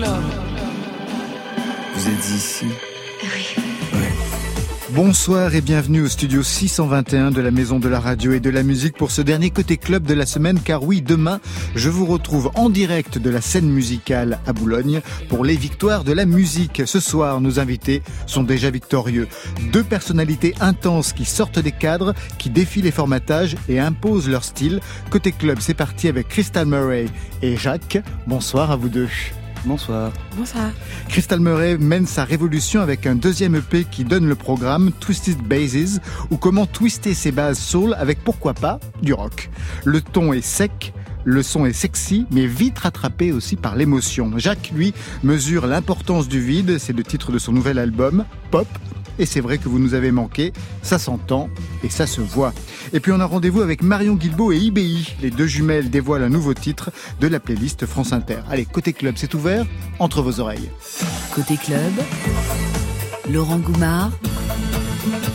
Club. Vous êtes ici ? Oui. Bonsoir et bienvenue au studio 621 de la Maison de la Radio et de la Musique pour ce dernier Côté Club de la semaine, car oui, demain, je vous retrouve en direct de la scène musicale à Boulogne pour les Victoires de la Musique. Ce soir, nos invités sont déjà victorieux. Deux personnalités intenses qui sortent des cadres, qui défient les formatages et imposent leur style. Côté Club, c'est parti avec Crystal Murray et Jacques. Bonsoir à vous deux. Bonsoir. Bonsoir. Crystal Murray mène sa révolution avec un deuxième EP qui donne le programme Twisted Bases, ou comment twister ses bases soul avec, pourquoi pas, du rock. Le ton est sec, le son est sexy, mais vite rattrapé aussi par l'émotion. Jacques, lui, mesure l'importance du vide, c'est le titre de son nouvel album, Pop. Et c'est vrai que vous nous avez manqué, ça s'entend et ça se voit. Et puis on a rendez-vous avec Marion Guilbault et Ibeyi. Les deux jumelles dévoilent un nouveau titre de la playlist France Inter. Allez, Côté Club, c'est ouvert, entre vos oreilles. Côté Club, Laurent Goumarre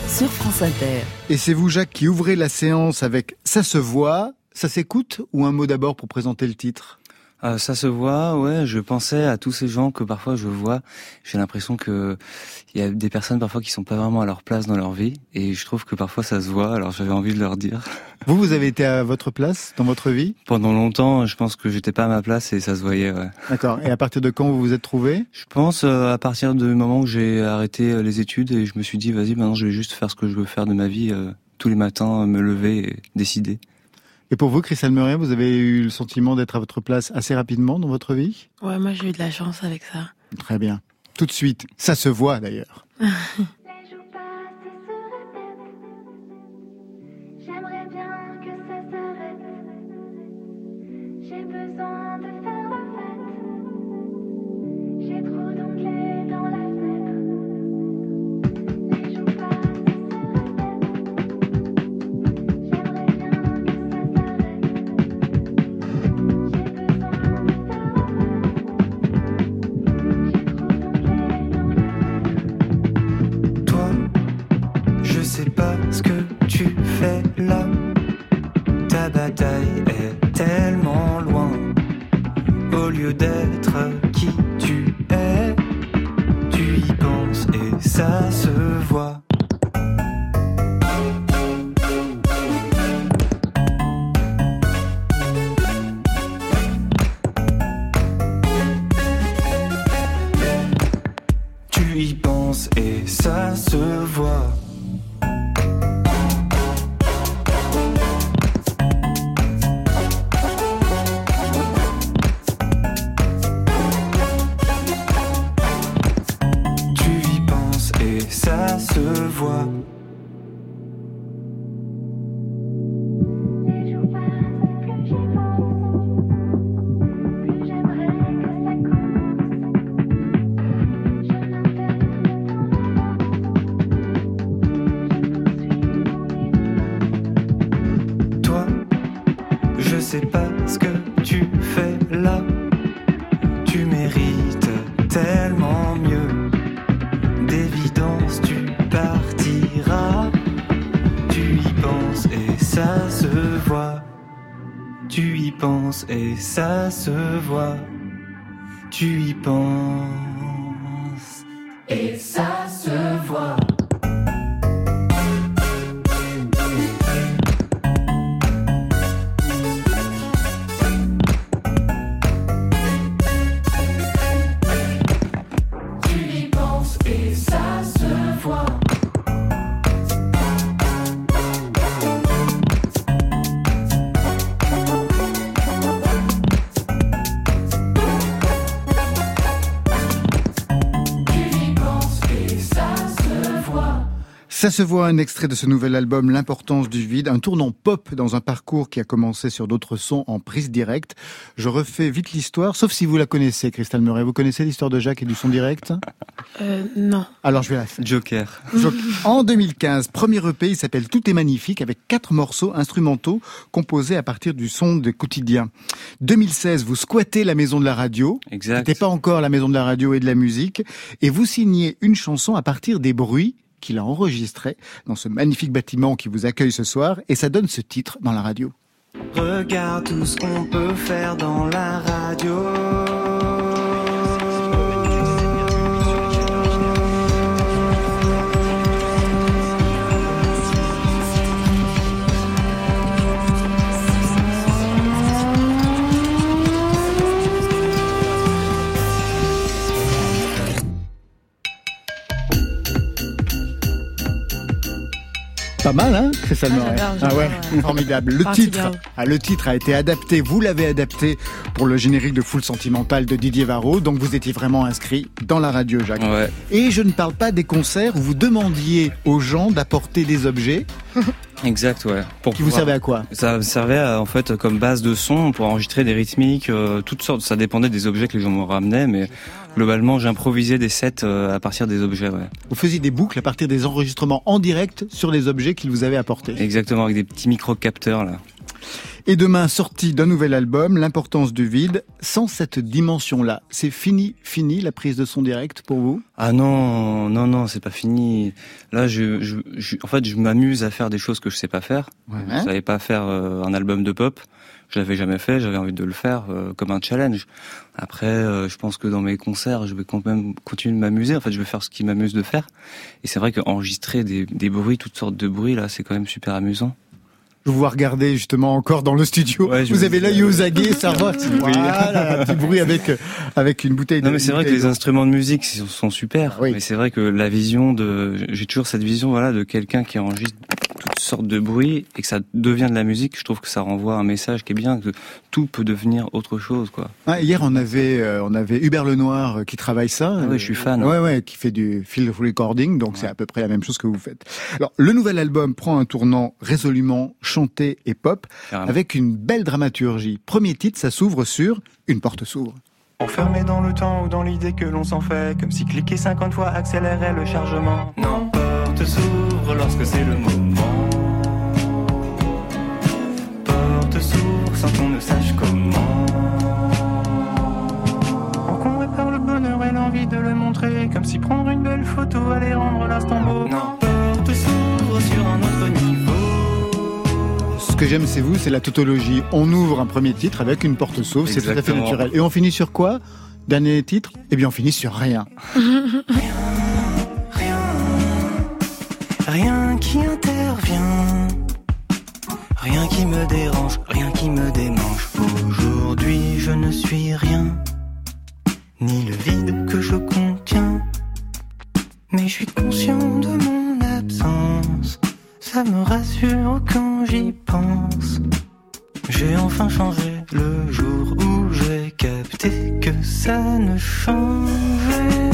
sur France Inter. Et c'est vous, Jacques, qui ouvrez la séance avec « Ça se voit », « Ça s'écoute » ou un mot d'abord pour présenter le titre ? Ça se voit, ouais, je pensais à tous ces gens que parfois je vois, j'ai l'impression que il y a des personnes parfois qui sont pas vraiment à leur place dans leur vie, et je trouve que parfois ça se voit, alors j'avais envie de leur dire. Vous avez été à votre place dans votre vie ? Pendant longtemps, je pense que j'étais pas à ma place et ça se voyait, ouais. D'accord, et à partir de quand vous vous êtes trouvé ? Je pense à partir du moment où j'ai arrêté les études et je me suis dit, vas-y, maintenant je vais juste faire ce que je veux faire de ma vie, tous les matins, me lever et décider. Et pour vous, Crystal Murray, vous avez eu le sentiment d'être à votre place assez rapidement dans votre vie ? Ouais, moi j'ai eu de la chance avec ça. Très bien. Tout de suite, ça se voit d'ailleurs. Et ça se voit, tu y penses, et ça se voit. Ça se voit, un extrait de ce nouvel album, L'importance du vide, un tournant pop dans un parcours qui a commencé sur d'autres sons en prise directe. Je refais vite l'histoire, sauf si vous la connaissez, Crystal Murray. Vous connaissez l'histoire de Jacques et du son direct ? Non. Alors je vais la faire. Joker. En 2015, premier EP, il s'appelle Tout est magnifique, avec 4 morceaux instrumentaux composés à partir du son de quotidien. 2016, vous squattez la Maison de la Radio. Exact. C'était pas encore la Maison de la Radio et de la Musique. Et vous signez une chanson à partir des bruits qu'il a enregistré dans ce magnifique bâtiment qui vous accueille ce soir, et ça donne ce titre dans la radio. Regarde tout ce qu'on peut faire dans la radio. Pas mal, hein, Crystal Murray. Ah ouais, formidable. Le titre a été adapté, vous l'avez adapté pour le générique de Full Sentimental de Didier Varrod, donc vous étiez vraiment inscrit dans la radio, Jacques. Ouais. Et je ne parle pas des concerts où vous demandiez aux gens d'apporter des objets. Exact, ouais. Pour qui pouvoir... vous servait à quoi ? Ça servait à, en fait, comme base de son pour enregistrer des rythmiques, toutes sortes. Ça dépendait des objets que les gens me ramenaient, mais globalement, j'improvisais des sets à partir des objets, ouais. Vous faisiez des boucles à partir des enregistrements en direct sur les objets qu'ils vous avaient apportés. Exactement, avec des petits micro-capteurs, là. Et demain, sortie d'un nouvel album, L'importance du vide. Sans cette dimension-là, c'est fini la prise de son direct pour vous ? Ah non, c'est pas fini. Là, je m'amuse à faire des choses que je sais pas faire. Ouais. Je savais pas faire un album de pop. Je l'avais jamais fait, j'avais envie de le faire comme un challenge. Après, je pense que dans mes concerts, je vais quand même continuer de m'amuser. En fait, je vais faire ce qui m'amuse de faire. Et c'est vrai qu'enregistrer des bruits, toutes sortes de bruits, là, c'est quand même super amusant. Je vous vois regarder justement encore dans le studio. Ouais, vous avez l'œil aux aguets, ça va. Voilà, un petit bruit avec une bouteille. Non, mais c'est vrai que les instruments de musique sont super. Oui. Mais c'est vrai que la vision j'ai toujours cette vision, voilà, de quelqu'un qui enregistre toutes sortes de bruits et que ça devient de la musique. Je trouve que ça renvoie un message qui est bien, que tout peut devenir autre chose, quoi. Ah, hier, on avait Hubert Lenoir qui travaille ça. Ah ouais, je suis fan. Ouais, qui fait du field recording, donc c'est à peu près la même chose que vous faites. Alors, le nouvel album prend un tournant résolument chanté et pop, carrément, avec une belle dramaturgie. Premier titre, ça s'ouvre sur « Une porte s'ouvre ». Enfermé dans le temps ou dans l'idée que l'on s'en fait, comme si cliquer 50 fois accélérait le chargement. Non, porte s'ouvre lorsque c'est le moment. Porte s'ouvre sans qu'on ne sache comment. Encombré par le bonheur et l'envie de le montrer, comme si prendre une belle photo allait rendre l'instant beau. Non, porte s'ouvre sur un autre niveau. Ce que j'aime, c'est la tautologie. On ouvre un premier titre avec une porte s'ouvre, c'est tout à fait naturel. Et on finit sur quoi ? Dernier titre ? Eh bien, on finit sur rien. Rien qui intervient. Rien qui me dérange, rien qui me démange. Aujourd'hui, je ne suis rien, ni le vide que je contiens. Mais je suis conscient de mon absence. Ça me rassure quand j'y pense. J'ai enfin changé le jour où j'ai capté que ça ne changeait.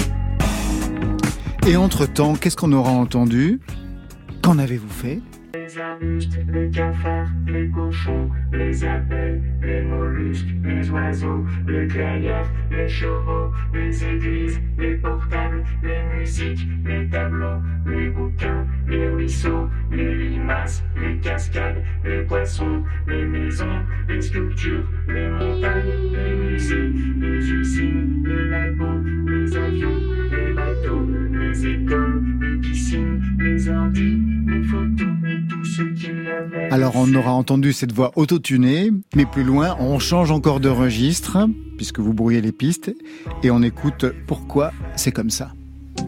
Et entre-temps, qu'est-ce qu'on aura entendu ? Qu'en avez-vous fait ? Les arbustes, les cafards, les cochons, les abeilles, les mollusques, les oiseaux, les clairières, les chevaux, les églises, les portables, les musiques, les tableaux, les bouquins, les ruisseaux, les limaces, les cascades, les poissons, les maisons, les sculptures, les montagnes, les musées, les usines, les lagons, les avions, les bateaux, les écoles, les piscines, les ordi, les photos. Alors on aura entendu cette voix auto-tunée, mais plus loin on change encore de registre, puisque vous brouillez les pistes, et on écoute Pourquoi c'est comme ça.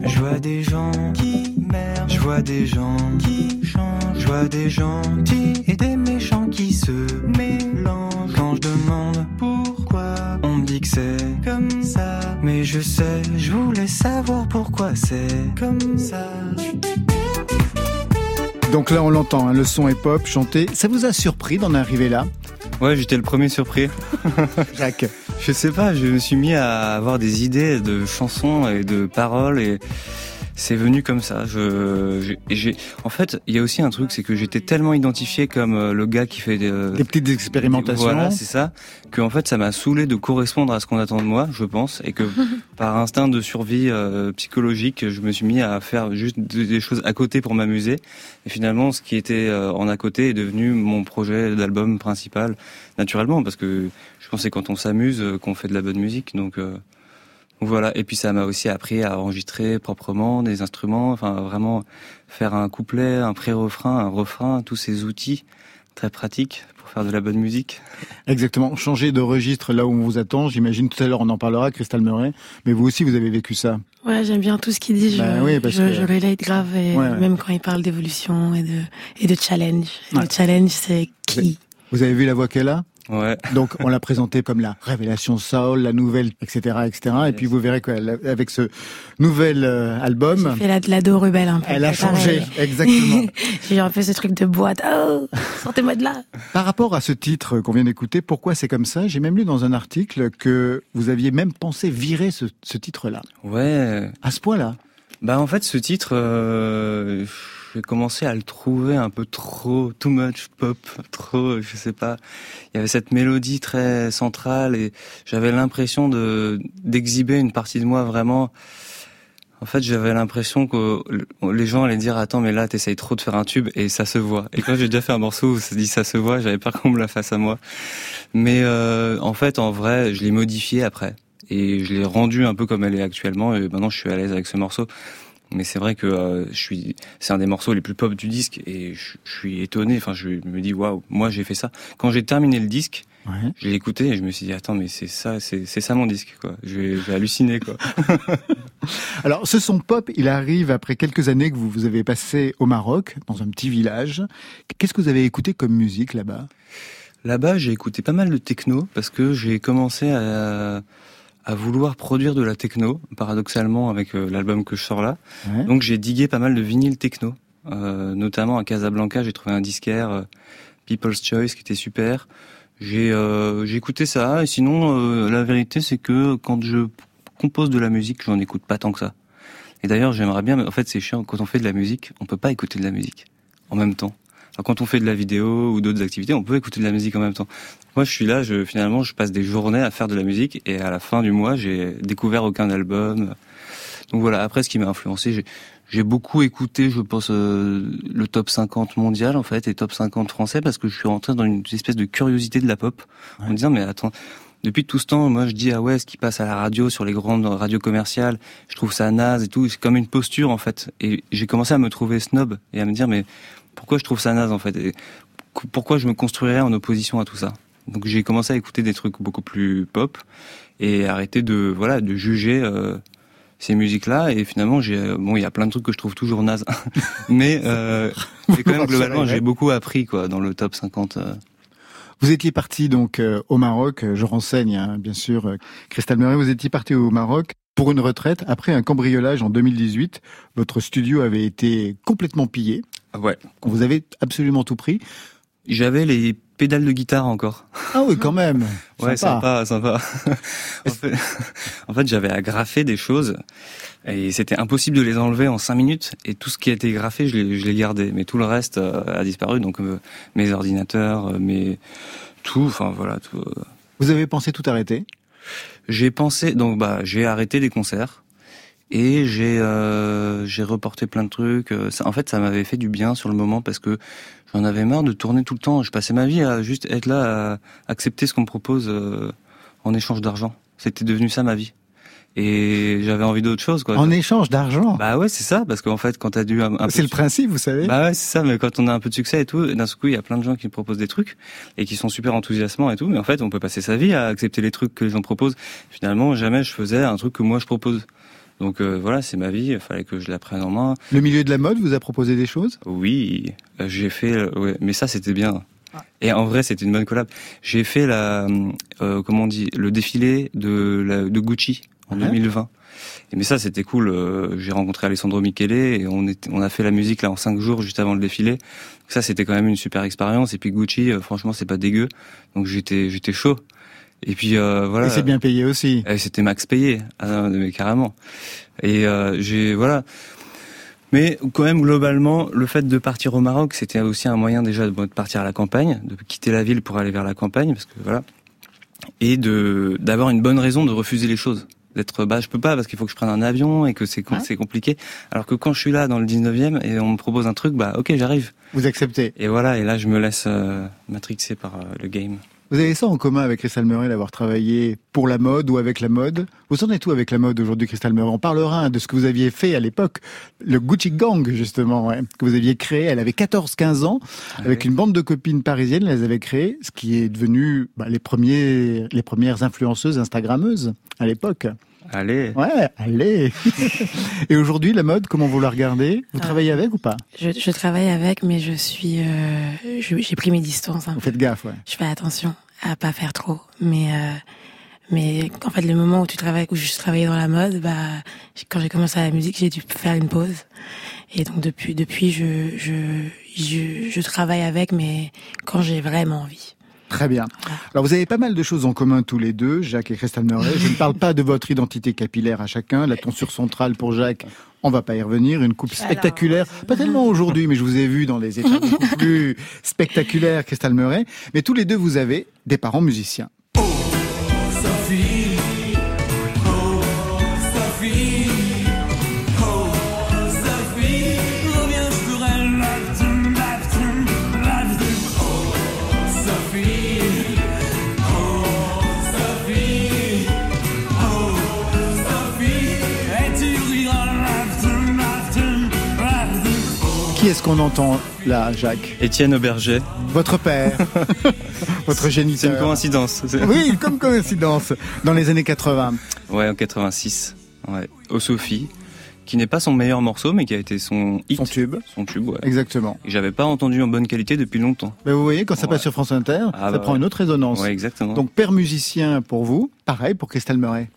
Je vois des gens qui merdent, je vois des gens qui changent, je vois des gentils et des méchants qui se mélangent. Quand je demande pourquoi, on me dit que c'est comme ça, mais je sais, je voulais savoir pourquoi c'est comme ça. Donc là, on l'entend, hein, le son est pop, chanté. Ça vous a surpris d'en arriver là ? Ouais, j'étais le premier surpris. Jacques. Je sais pas, je me suis mis à avoir des idées de chansons et de paroles et c'est venu comme ça. En fait, il y a aussi un truc, c'est que j'étais tellement identifié comme le gars qui fait des petites expérimentations. Voilà, c'est ça. Que en fait, ça m'a saoulé de correspondre à ce qu'on attend de moi, je pense, et que par instinct de survie psychologique, je me suis mis à faire juste des choses à côté pour m'amuser. Et finalement, ce qui était en à côté est devenu mon projet d'album principal, naturellement, parce que je pense que c'est quand on s'amuse qu'on fait de la bonne musique, donc... Voilà, et puis ça m'a aussi appris à enregistrer proprement des instruments, enfin vraiment faire un couplet, un pré-refrain, un refrain, tous ces outils très pratiques pour faire de la bonne musique. Exactement, changer de registre là où on vous attend, j'imagine tout à l'heure on en parlera, Crystal Murray, mais vous aussi vous avez vécu ça. Ouais, j'aime bien tout ce qu'il dit, je relate grave, et même quand il parle d'évolution et de challenge. Ouais. Le challenge c'est qui ? Vous avez vu la voix qu'elle a ? Ouais. Donc on l'a présentée comme la révélation soul, la nouvelle, etc., etc. Et puis vous verrez qu'avec ce nouvel album, j'ai fait de la dos rebelle un peu. Elle a changé, pareil. Exactement. J'ai un peu ce truc de boîte. Oh, sortez-moi de là. Par rapport à ce titre qu'on vient d'écouter, pourquoi c'est comme ça ? J'ai même lu dans un article que vous aviez même pensé virer ce titre-là. Ouais. À ce point-là. Bah en fait, ce titre, j'ai commencé à le trouver un peu trop, too much pop, trop, je sais pas. Il y avait cette mélodie très centrale et j'avais l'impression d'exhiber une partie de moi vraiment. En fait, j'avais l'impression que les gens allaient dire « Attends, mais là, t'essayes trop de faire un tube et ça se voit. » Et quand j'ai déjà fait un morceau où ça dit « ça se voit », j'avais peur qu'on me la fasse à moi. Mais en fait, en vrai, je l'ai modifié après. Et je l'ai rendue un peu comme elle est actuellement, et maintenant je suis à l'aise avec ce morceau. Mais c'est vrai que c'est un des morceaux les plus pop du disque, et je suis étonné, enfin je me dis waouh, moi j'ai fait ça. Quand j'ai terminé le disque, je l'ai écouté et je me suis dit attends, mais c'est ça mon disque quoi. Je vais halluciner quoi. Alors ce son pop, il arrive après quelques années que vous avez passé au Maroc, dans un petit village. Qu'est-ce que vous avez écouté comme musique là-bas ? Là-bas, j'ai écouté pas mal de techno parce que j'ai commencé à vouloir produire de la techno, paradoxalement avec l'album que je sors là. Ouais. Donc j'ai digué pas mal de vinyles techno, notamment à Casablanca, j'ai trouvé un disquaire, People's Choice, qui était super. J'ai écouté ça, et sinon la vérité c'est que quand je compose de la musique, j'en écoute pas tant que ça. Et d'ailleurs j'aimerais bien, mais en fait c'est chiant, quand on fait de la musique, on peut pas écouter de la musique en même temps. Alors quand on fait de la vidéo ou d'autres activités, on peut écouter de la musique en même temps. Moi, je suis là, finalement, je passe des journées à faire de la musique et à la fin du mois, j'ai découvert aucun album. Donc voilà, après, ce qui m'a influencé, j'ai beaucoup écouté, je pense, le top 50 mondial, en fait, et top 50 français, parce que je suis rentré dans une espèce de curiosité de la pop, en me disant, mais attends, depuis tout ce temps, moi, je dis, ah ouais, ce qui passe à la radio, sur les grandes radios commerciales, je trouve ça naze et tout, c'est comme une posture, en fait. Et j'ai commencé à me trouver snob et à me dire, mais pourquoi je trouve ça naze en fait et pourquoi je me construirais en opposition à tout ça. Donc j'ai commencé à écouter des trucs beaucoup plus pop et arrêter de juger ces musiques-là. Et finalement, il y a plein de trucs que je trouve toujours naze, mais et quand même globalement, j'ai beaucoup appris quoi dans le top 50. Vous étiez parti donc au Maroc, je renseigne hein, bien sûr, Crystal Murray, vous étiez parti au Maroc pour une retraite après un cambriolage en 2018. Votre studio avait été complètement pillé. Ouais. Quand vous avez absolument tout pris. J'avais les pédales de guitare encore. Ah oui, quand même. Ouais, sympa. En fait, j'avais agrafé des choses et c'était impossible de les enlever en 5 minutes. Et tout ce qui a été graffé, je l'ai gardé. Mais tout le reste a disparu. Donc mes ordinateurs, tout. Enfin voilà, tout. Vous avez pensé tout arrêter ? J'ai pensé. Donc j'ai arrêté des concerts. Et j'ai reporté plein de trucs. Ça, en fait, ça m'avait fait du bien sur le moment parce que j'en avais marre de tourner tout le temps. Je passais ma vie à juste être là, à accepter ce qu'on me propose en échange d'argent. C'était devenu ça ma vie. Et j'avais envie d'autre chose, quoi. En échange d'argent. Bah ouais, c'est ça, parce qu'en fait, quand t'as dû c'est le principe, vous savez. Bah ouais, c'est ça, mais quand on a un peu de succès et tout, d'un seul coup, il y a plein de gens qui proposent des trucs et qui sont super enthousiasmants et tout, mais en fait, on peut passer sa vie à accepter les trucs que les gens proposent. Finalement, jamais je faisais un truc que moi je propose. Donc voilà, c'est ma vie, il fallait que je la prenne en main. Le milieu de la mode vous a proposé des choses ? Oui, j'ai fait... ouais, mais ça, c'était bien. Ah. Et en vrai, c'était une bonne collab. J'ai fait le défilé de Gucci en 2020. Mais ça, c'était cool. J'ai rencontré Alessandro Michele et on a fait la musique là en 5 jours juste avant le défilé. Donc ça, c'était quand même une super expérience. Et puis Gucci, franchement, c'est pas dégueu. Donc j'étais chaud. Et puis voilà. Et c'est bien payé aussi. C'était max payé, mais carrément. Et mais quand même globalement, le fait de partir au Maroc, c'était aussi un moyen déjà de partir à la campagne, de quitter la ville pour aller vers la campagne, parce que voilà, et d'avoir une bonne raison de refuser les choses, d'être je peux pas parce qu'il faut que je prenne un avion et que c'est compliqué. Alors que quand je suis là dans le 19e et on me propose un truc, ok, j'arrive. Vous acceptez. Et voilà, et là je me laisse matrixer par le game. Vous avez ça en commun avec Crystal Murray, d'avoir travaillé pour la mode ou avec la mode. Vous en êtes où avec la mode aujourd'hui, Crystal Murray ? On parlera de ce que vous aviez fait à l'époque, le Gucci Gang, justement, que vous aviez créé. Elle avait 14-15 ans, avec une bande de copines parisiennes, elles avaient créé ce qui est devenu les premières influenceuses instagrammeuses à l'époque. Allez. Ouais, allez. Et aujourd'hui, la mode, comment vous la regardez ? Vous travaillez avec ou pas ? Je travaille avec, mais j'ai pris mes distances. Vous faites gaffe, ouais. Je fais attention. à pas faire trop. Mais en fait, le moment où tu travailles, où je travaillais dans la mode, bah, quand j'ai commencé à la musique, j'ai dû faire une pause. Et donc depuis, je travaille avec, mais quand j'ai vraiment envie. Très bien. Alors, vous avez pas mal de choses en commun tous les deux, Jacques et Crystal Murray. Je ne parle pas de votre identité capillaire à chacun. La tonsure centrale pour Jacques, on va pas y revenir. Une coupe spectaculaire, pas tellement aujourd'hui, mais je vous ai vu dans les états beaucoup plus spectaculaires, Crystal Murray. Mais tous les deux, vous avez des parents musiciens. Qui est-ce qu'on entend là, Jacques ? Étienne Auberger. Votre père, votre géniteur. C'est une coïncidence. Oui, comme coïncidence. Dans les années 80. Ouais, en 86. Ouais. Au Sophie, qui n'est pas son meilleur morceau, mais qui a été son hit. Son tube, ouais. Exactement. Et j'avais pas entendu en bonne qualité depuis longtemps. Mais vous voyez, quand ça passe sur France Inter, ça prend une autre résonance. Ouais, exactement. Donc, père musicien pour vous, pareil pour Crystal Murray.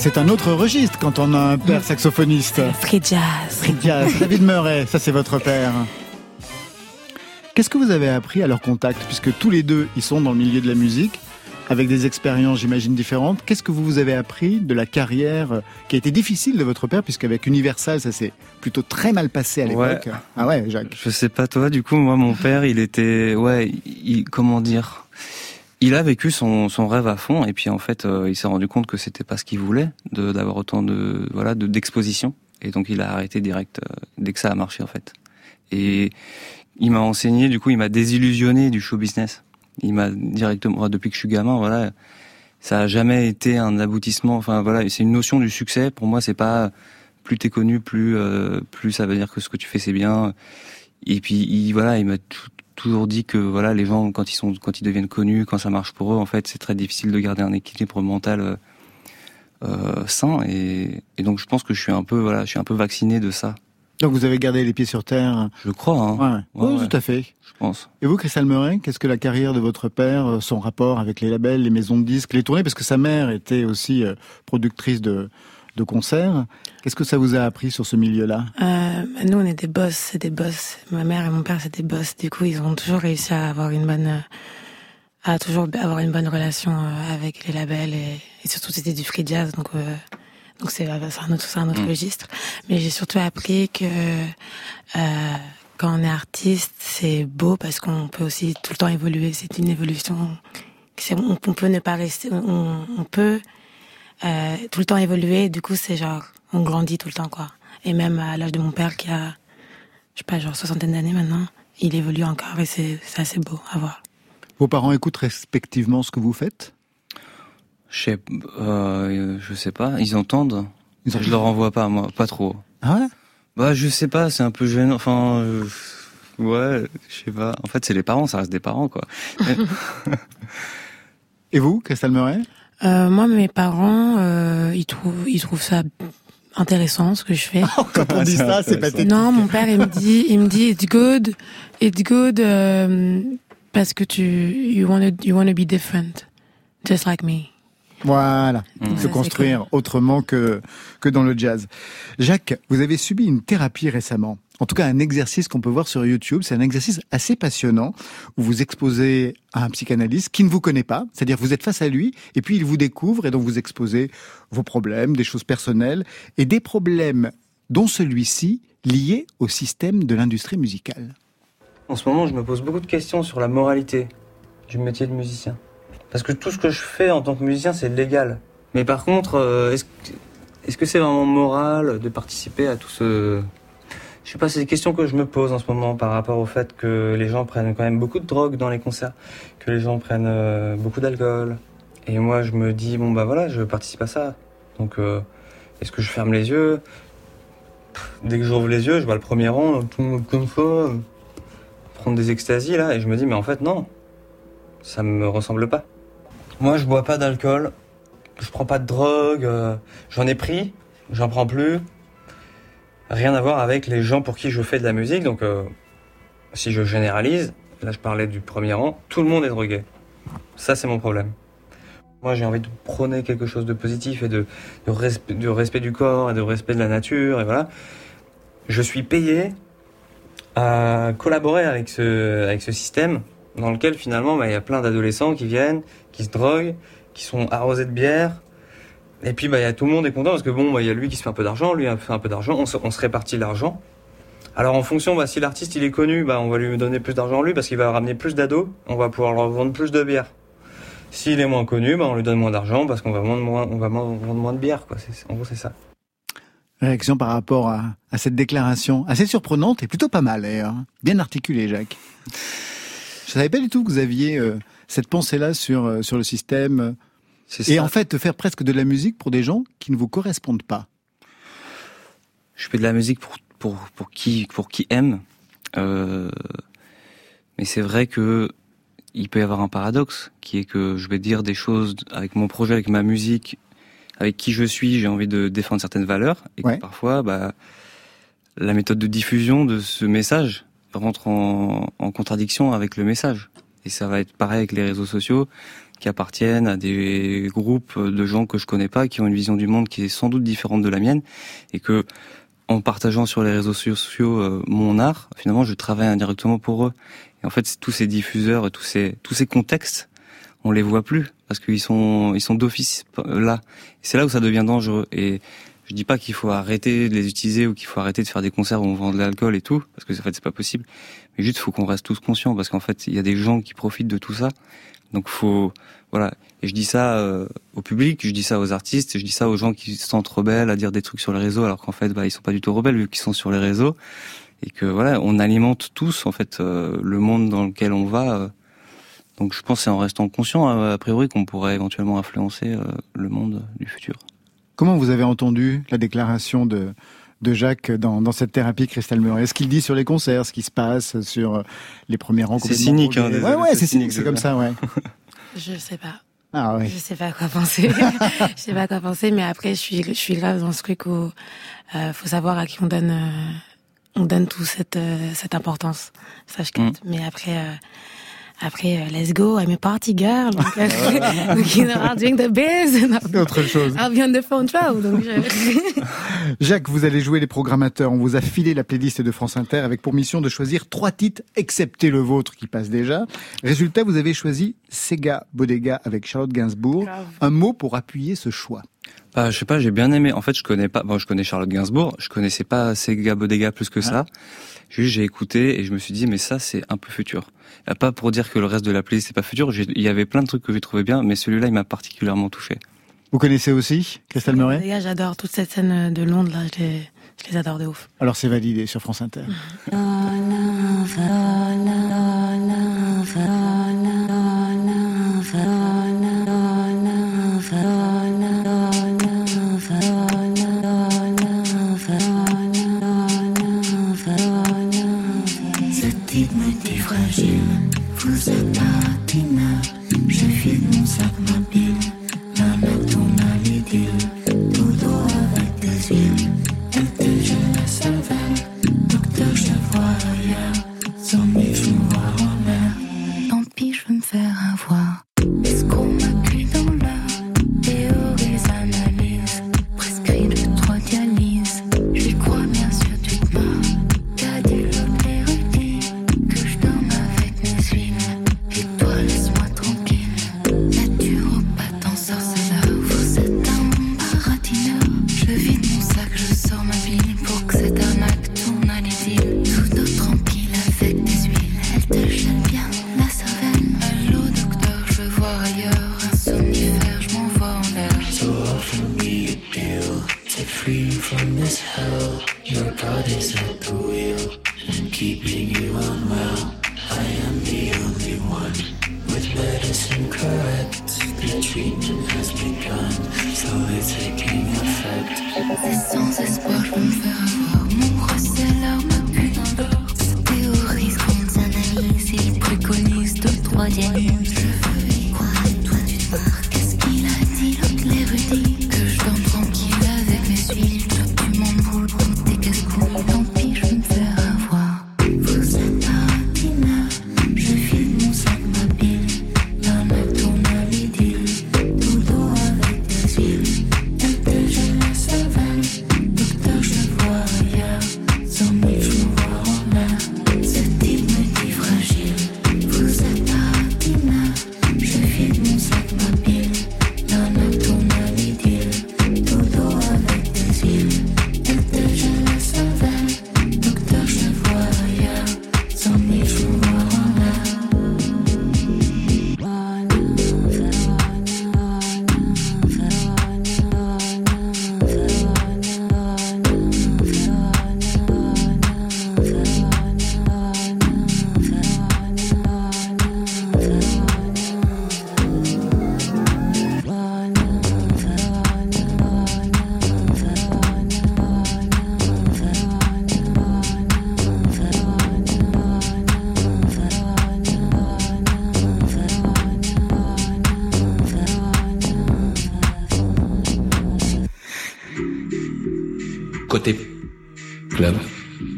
C'est un autre registre quand on a un père saxophoniste. Free jazz. David Murray, ça c'est votre père. Qu'est-ce que vous avez appris à leur contact, puisque tous les deux, ils sont dans le milieu de la musique, avec des expériences, j'imagine, différentes. Qu'est-ce que vous avez appris de la carrière qui a été difficile de votre père, puisqu'avec Universal, ça s'est plutôt très mal passé à l'époque. Ouais. Ah ouais, Jacques. Je sais pas toi, du coup, moi, mon père, il était... Ouais, comment dire... Il a vécu son rêve à fond, et puis en fait, il s'est rendu compte que c'était pas ce qu'il voulait, d'avoir autant d'exposition. Et donc il a arrêté direct, dès que ça a marché en fait. Et il m'a enseigné, du coup il m'a désillusionné du show business. Il m'a directement, depuis que je suis gamin, voilà, ça a jamais été un aboutissement, enfin voilà, c'est une notion du succès. Pour moi c'est pas, plus t'es connu, plus ça veut dire que ce que tu fais c'est bien. Et puis il m'a toujours dit que voilà, les gens quand ils deviennent connus, quand ça marche pour eux, en fait c'est très difficile de garder un équilibre mental sain, et donc je pense que je suis un peu vacciné de ça. Donc vous avez gardé les pieds sur terre, je crois, hein. Ouais. Ouais, tout à fait, je pense. Et vous, Crystal Murray, qu'est-ce que la carrière de votre père, son rapport avec les labels, les maisons de disques, les tournées, parce que sa mère était aussi productrice de concerts. Qu'est-ce que ça vous a appris sur ce milieu-là ? Nous, on est des boss. Ma mère et mon père, c'est des boss. Du coup, ils ont toujours réussi à avoir une bonne relation avec les labels, et surtout c'était du free jazz, donc c'est un autre registre. Mais j'ai surtout appris que quand on est artiste, c'est beau parce qu'on peut aussi tout le temps évoluer. C'est une évolution. On peut ne pas rester. On peut tout le temps évoluer, du coup c'est genre on grandit tout le temps quoi. Et même à l'âge de mon père qui a, je sais pas, genre soixantaine d'années maintenant, il évolue encore, et c'est assez beau à voir. Vos parents écoutent respectivement ce que vous faites ? Je sais pas, ils entendent. Je leur envoie pas, moi, pas trop. Ah ouais ? Bah je sais pas, c'est un peu gênant, enfin ouais, je sais pas. En fait c'est les parents, ça reste des parents quoi. Et vous, Crystal Murray ? Moi, mes parents, ils trouvent ça intéressant ce que je fais. Quand on dit ça, c'est pathétique. Non, mon père, il me dit, it's good, parce que you wanna be different, just like me. Voilà, se construire autrement que dans le jazz. Jacques, vous avez subi une thérapie récemment. En tout cas, un exercice qu'on peut voir sur YouTube, c'est un exercice assez passionnant où vous exposez à un psychanalyste qui ne vous connaît pas, c'est-à-dire vous êtes face à lui et puis il vous découvre, et donc vous exposez vos problèmes, des choses personnelles et des problèmes dont celui-ci lié au système de l'industrie musicale. En ce moment, je me pose beaucoup de questions sur la moralité du métier de musicien. Parce que tout ce que je fais en tant que musicien, c'est légal. Mais par contre, est-ce que c'est vraiment moral de participer à tout ce... Je sais pas, c'est des questions que je me pose en ce moment par rapport au fait que les gens prennent quand même beaucoup de drogue dans les concerts, que les gens prennent beaucoup d'alcool. Et moi, je me dis, bon bah voilà, je participe à ça. Donc, est-ce que je ferme les yeux ? Dès que j'ouvre les yeux, je vois le premier rang, tout le monde comme ça, prendre des extasies là, et je me dis mais en fait non, ça me ressemble pas. Moi je bois pas d'alcool, je prends pas de drogue, j'en ai pris, j'en prends plus. Rien à voir avec les gens pour qui je fais de la musique, donc si je généralise, là je parlais du premier rang, tout le monde est drogué. Ça c'est mon problème. Moi j'ai envie de prôner quelque chose de positif et de respect du corps et de respect de la nature, et voilà. Je suis payé à collaborer avec ce système dans lequel finalement il y a plein d'adolescents qui viennent, qui se droguent, qui sont arrosés de bière. Et puis il y a tout le monde est content parce que bon, il y a lui qui se fait un peu d'argent, lui fait un peu d'argent, on se répartit l'argent. Alors en fonction, si l'artiste il est connu, on va lui donner plus d'argent lui parce qu'il va ramener plus d'ados, on va pouvoir leur vendre plus de bière. S'il est moins connu, on lui donne moins d'argent parce qu'on va vendre moins de bière, quoi. En gros, c'est ça. Réaction par rapport à cette déclaration assez surprenante et plutôt pas mal d'ailleurs. Bien articulée, Jacques. Je savais pas du tout que vous aviez cette pensée-là sur le système. Et en fait, faire presque de la musique pour des gens qui ne vous correspondent pas. Je fais de la musique pour qui aime. Mais c'est vrai que il peut y avoir un paradoxe, qui est que je vais dire des choses avec mon projet, avec ma musique, avec qui je suis, j'ai envie de défendre certaines valeurs, et que parfois, la méthode de diffusion de ce message rentre en contradiction avec le message. Et ça va être pareil avec les réseaux sociaux, qui appartiennent à des groupes de gens que je connais pas, qui ont une vision du monde qui est sans doute différente de la mienne, et que, en partageant sur les réseaux sociaux mon art, finalement, je travaille indirectement pour eux. Et en fait, tous ces diffuseurs et tous ces contextes, on les voit plus parce qu'ils sont d'office là. Et c'est là où ça devient dangereux. Et je dis pas qu'il faut arrêter de les utiliser ou qu'il faut arrêter de faire des concerts où on vend de l'alcool et tout, parce que en fait, c'est pas possible. Mais juste, faut qu'on reste tous conscients parce qu'en fait, il y a des gens qui profitent de tout ça. Donc voilà. Et je dis ça au public, je dis ça aux artistes, je dis ça aux gens qui se sentent rebelles à dire des trucs sur les réseaux, alors qu'en fait, ils sont pas du tout rebelles vu qu'ils sont sur les réseaux. Et que voilà, on alimente tous en fait le monde dans lequel on va. Donc je pense que c'est en restant conscient a priori qu'on pourrait éventuellement influencer le monde du futur. Comment vous avez entendu la déclaration de Jacques dans cette thérapie Crystal Murray? Est-ce qu'il dit sur les concerts, ce qui se passe, sur les premiers rencontres? C'est cynique, hein, c'est cynique, c'est comme ça, ouais. Je sais pas. Ah oui. Je sais pas quoi penser. Mais après je suis grave dans ce truc où faut savoir à qui on donne. On donne toute cette importance, ça je capte. Mais après, let's go, I'm a party girl. Donc, you know, I'm doing the biz. C'est autre chose. I'm beyond the phone travel. Donc Jacques, vous allez jouer les programmateurs. On vous a filé la playlist de France Inter avec pour mission de choisir 3 titres, excepté le vôtre qui passe déjà. Résultat, vous avez choisi Sega Bodega avec Charlotte Gainsbourg. Grave. Un mot pour appuyer ce choix. Je sais pas, j'ai bien aimé. En fait, je connais Charlotte Gainsbourg. Je connaissais pas Sega Bodega plus que ça. Juste, j'ai écouté et je me suis dit, mais ça, c'est un peu futur. Pas pour dire que le reste de la playlist c'est pas futur. Il y avait plein de trucs que j'ai trouvé bien, mais celui-là, il m'a particulièrement touché. Vous connaissez aussi Crystal Murray? J'adore toute cette scène de Londres. Là, je les adore de ouf. Alors, c'est validé sur France Inter. Vous êtes patineur, je file mon sac, ma pile, la mer tourne à l'idylle, tout doux avec des huiles, été je la salvelle, docteur je te vois ailleurs, zombie je me vois en l'air, tant pis je veux me faire avoir, est-ce qu'on m'a cuit dans l'heure, théories, analyses, prescrit de 3 dialyses, j'y crois bien sûr tu te marres, t'as dit l'autre érudit, que je dorme avec mes huiles. Sans espoir, je peux me faire avoir.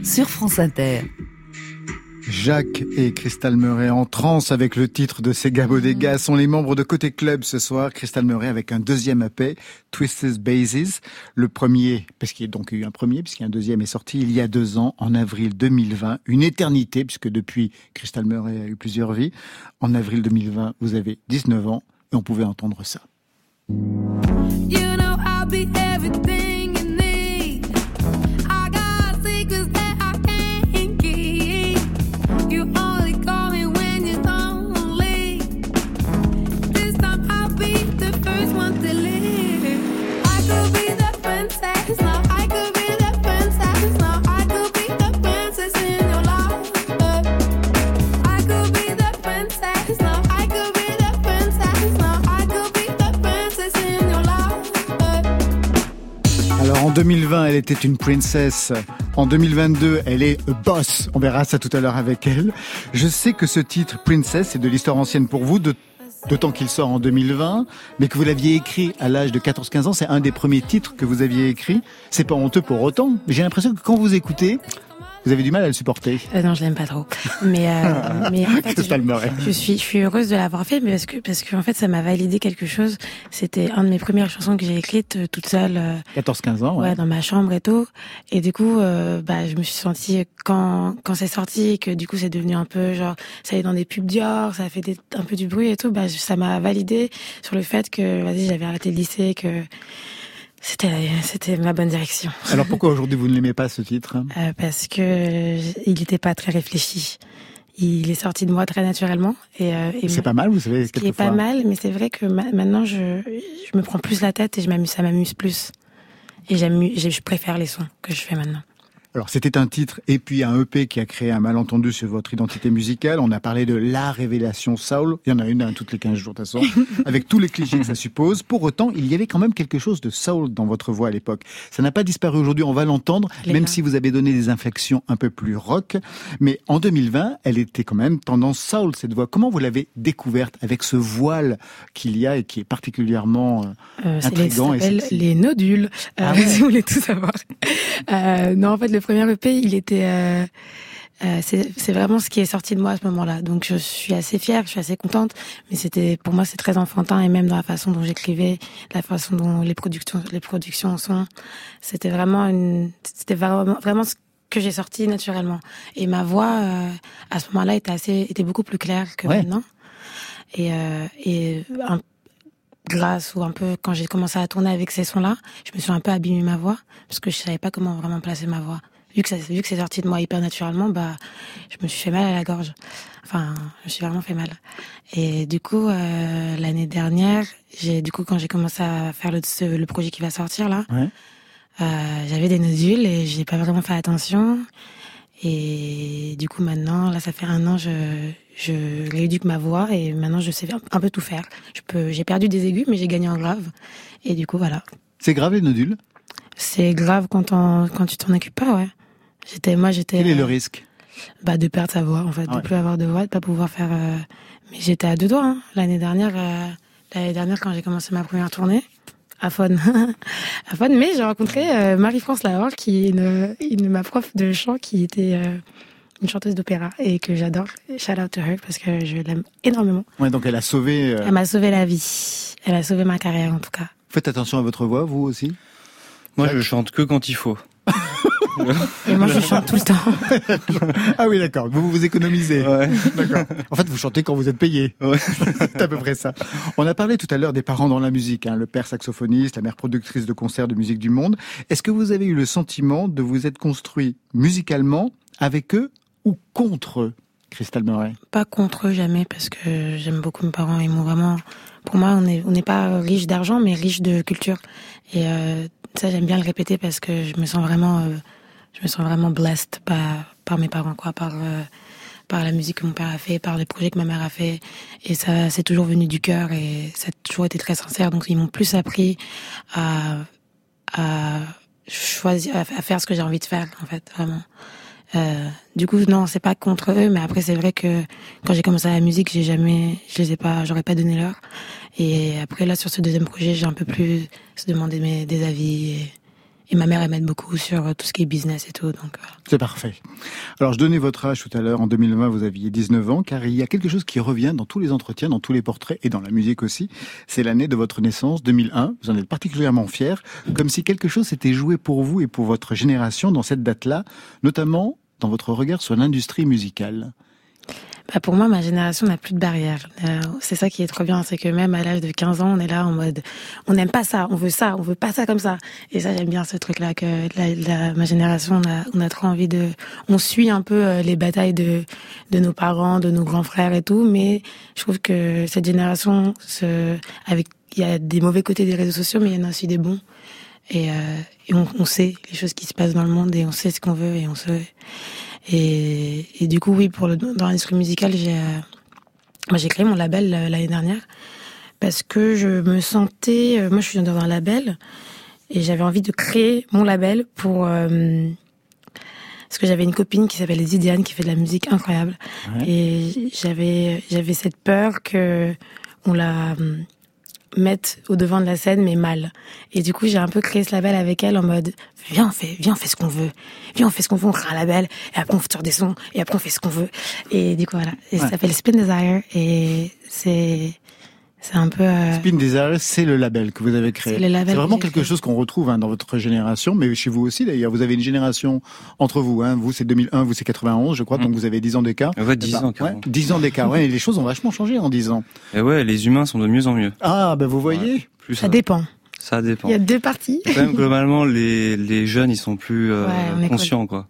Sur France Inter. Jacques et Crystal Murray en transe avec le titre de Sega Bodega sont les membres de Côté Club ce soir. Crystal Murray avec un deuxième EP, Twisted Bases. Le premier, parce qu'il y a donc eu un premier, puisqu'un deuxième est sorti il y a 2 ans, en avril 2020. Une éternité, puisque depuis, Crystal Murray a eu plusieurs vies. En avril 2020, vous avez 19 ans et on pouvait entendre ça. You know I'll be everything. En 2020, elle était une princesse. En 2022, elle est a boss. On verra ça tout à l'heure avec elle. Je sais que ce titre, Princess, est de l'histoire ancienne pour vous, d'autant qu'il sort en 2020, mais que vous l'aviez écrit à l'âge de 14-15 ans. C'est un des premiers titres que vous aviez écrit. C'est pas honteux pour autant, mais j'ai l'impression que quand vous écoutez, vous avez du mal à le supporter. Non, je l'aime pas trop. Mais en fait, je suis heureuse de l'avoir fait, mais parce que en fait, ça m'a validé quelque chose. C'était une de mes premières chansons que j'ai écrites toute seule. 14-15 ans, ouais. Dans ma chambre et tout. Et du coup, je me suis sentie quand c'est sorti, que du coup, c'est devenu un peu genre, ça allait dans des pubs Dior, ça a fait un peu du bruit et tout. Ça m'a validé sur le fait que, j'avais arrêté le lycée, que c'était ma bonne direction. Alors pourquoi aujourd'hui vous ne l'aimez pas ce titre ? Parce que il n'était pas très réfléchi. Il est sorti de moi très naturellement et c'est pas mal, vous savez. Ce qui est pas mal, mais c'est vrai que maintenant je me prends plus la tête et ça m'amuse plus. Et je préfère les sons que je fais maintenant. Alors c'était un titre et puis un EP qui a créé un malentendu sur votre identité musicale. On a parlé de la révélation soul. Il y en a une toutes les 15 jours de toute façon, avec tous les clichés que ça suppose. Pour autant, il y avait quand même quelque chose de soul dans votre voix à l'époque. Ça n'a pas disparu aujourd'hui, on va l'entendre, même si vous avez donné des inflexions un peu plus rock. Mais en 2020, elle était quand même tendance soul, cette voix. Comment vous l'avez découverte avec ce voile qu'il y a et qui est particulièrement intrigant? Ça s'appelle les nodules, si vous voulez tout savoir. Non, en fait, le premier EP, il était, c'est vraiment ce qui est sorti de moi à ce moment-là. Donc je suis assez fière, je suis assez contente, mais pour moi c'est très enfantin, et même dans la façon dont j'écrivais, la façon dont les productions sont, c'était vraiment ce que j'ai sorti naturellement. Et ma voix à ce moment-là était beaucoup plus claire que maintenant. Et grâce ou un peu quand j'ai commencé à tourner avec ces sons-là, je me suis un peu abîmée ma voix parce que je savais pas comment vraiment placer ma voix. Vu que c'est sorti de moi hyper naturellement, je me suis fait mal à la gorge. Enfin, je me suis vraiment fait mal. Et du coup, l'année dernière, quand j'ai commencé à faire le projet qui va sortir là, j'avais des nodules et j'ai pas vraiment fait attention. Et du coup, maintenant, là, ça fait 1 an, je rééduque ma voix et maintenant, je sais un peu tout faire. J'ai perdu des aigus, mais j'ai gagné en grave. Et du coup, voilà. C'est grave, les nodules? C'est grave quand tu t'en occupes pas, ouais. Quel est le risque? Bah, de perdre sa voix, en fait, de plus avoir de voix, de pas pouvoir faire... Mais j'étais à deux doigts, hein. L'année dernière, quand j'ai commencé ma première tournée, à Fon. Mais j'ai rencontré Marie-France Lahore, qui est une ma prof de chant, qui était... une chanteuse d'opéra et que j'adore. Shout out to her parce que je l'aime énormément. Ouais, donc elle a sauvé... Elle m'a sauvé la vie. Elle a sauvé ma carrière en tout cas. Faites attention à votre voix, vous aussi ? Moi, je chante que quand il faut. Et moi, je chante tout le temps. Ah oui, d'accord. Vous vous économisez. Ouais. D'accord. En fait, vous chantez quand vous êtes payé. Ouais. C'est à peu près ça. On a parlé tout à l'heure des parents dans la musique, hein, le père saxophoniste, la mère productrice de concerts de musique du monde. Est-ce que vous avez eu le sentiment de vous être construit musicalement avec eux ou contre eux, Crystal Murray ? Pas contre eux, jamais, parce que j'aime beaucoup mes parents. Ils m'ont vraiment... Pour moi, on n'est pas riche d'argent, mais riche de culture. Et ça, j'aime bien le répéter parce que je me sens vraiment blessed par mes parents, quoi, par la musique que mon père a fait, par les projets que ma mère a fait. Et ça, c'est toujours venu du cœur et ça a toujours été très sincère. Donc, ils m'ont plus appris à choisir, à faire ce que j'ai envie de faire, en fait, vraiment. Du coup, non, c'est pas contre eux, mais après, c'est vrai que quand j'ai commencé la musique, j'aurais pas donné l'heure. Et après, là, sur ce deuxième projet, j'ai un peu plus demandé des avis et ma mère, elle m'aide beaucoup sur tout ce qui est business et tout, donc voilà. C'est parfait. Alors, je donnais votre âge tout à l'heure. En 2020, vous aviez 19 ans, car il y a quelque chose qui revient dans tous les entretiens, dans tous les portraits et dans la musique aussi. C'est l'année de votre naissance, 2001. Vous en êtes particulièrement fier, comme si quelque chose s'était joué pour vous et pour votre génération dans cette date-là, notamment dans votre regard sur l'industrie musicale. Bah pour moi, ma génération n'a plus de barrières. C'est ça qui est trop bien, c'est que même à l'âge de 15 ans, on est là en mode, on n'aime pas ça, on veut pas ça comme ça. Et ça, j'aime bien ce truc-là, que ma génération, on a trop envie on suit un peu les batailles de nos parents, de nos grands frères et tout, mais je trouve que cette génération, il y a des mauvais côtés des réseaux sociaux, mais il y en a aussi des bons. Et on sait les choses qui se passent dans le monde et on sait ce qu'on veut et on se... Et du coup, oui, dans l'industrie musicale, j'ai créé mon label l'année dernière parce que je me sentais... Moi, je suis dans un label et j'avais envie de créer mon label pour... Parce que j'avais une copine qui s'appelle Zdiane qui fait de la musique incroyable. Ouais. Et j'avais cette peur que on la... mettre au devant de la scène, mais mal. Et du coup, j'ai un peu créé ce label avec elle en mode, viens, on fait ce qu'on veut. Viens, on fait ce qu'on veut, on crée un label, et après on sort des sons, et après on fait ce qu'on veut. Et du coup, voilà. Et ça s'appelle Spin Desire, et c'est un peu... Spin Desire, c'est le label que vous avez créé. C'est vraiment quelque chose qu'on retrouve, hein, dans votre génération, mais chez vous aussi, d'ailleurs. Vous avez une génération entre vous, hein. Vous, c'est 2001, vous, c'est 91, je crois, donc vous avez 10 ans d'écart. Ouais, 10 ans d'écart, ouais, et les choses ont vachement changé en 10 ans. Et ouais, les humains sont de mieux en mieux. Ah, ben vous voyez. Ouais, plus ça dépend. Ça dépend. Il y a deux parties. Même globalement, les jeunes, ils sont plus conscients, quoi.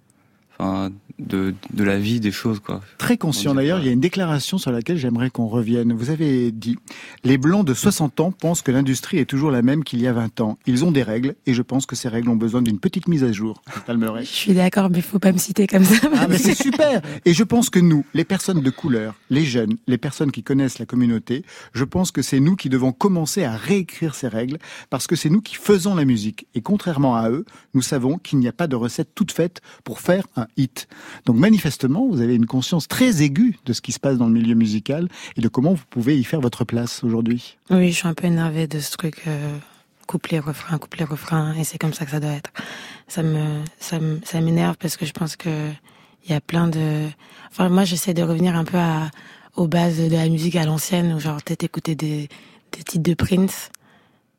Enfin... De la vie, des choses, quoi. Très conscient, d'ailleurs. Il y a une déclaration sur laquelle j'aimerais qu'on revienne. Vous avez dit, les blancs de 60 ans pensent que l'industrie est toujours la même qu'il y a 20 ans. Ils ont des règles, et je pense que ces règles ont besoin d'une petite mise à jour. Je suis d'accord, mais faut pas me citer comme ça. Ah, mais c'est super! Et je pense que nous, les personnes de couleur, les jeunes, les personnes qui connaissent la communauté, je pense que c'est nous qui devons commencer à réécrire ces règles, parce que c'est nous qui faisons la musique. Et contrairement à eux, nous savons qu'il n'y a pas de recette toute faite pour faire un hit. Donc manifestement, vous avez une conscience très aiguë de ce qui se passe dans le milieu musical et de comment vous pouvez y faire votre place aujourd'hui. Oui, je suis un peu énervée de ce truc couplet refrain et c'est comme ça que ça doit être. Ça m'énerve parce que je pense que il y a plein de... Enfin, moi, j'essaie de revenir un peu aux bases de la musique à l'ancienne, où genre peut-être écouter des titres de Prince.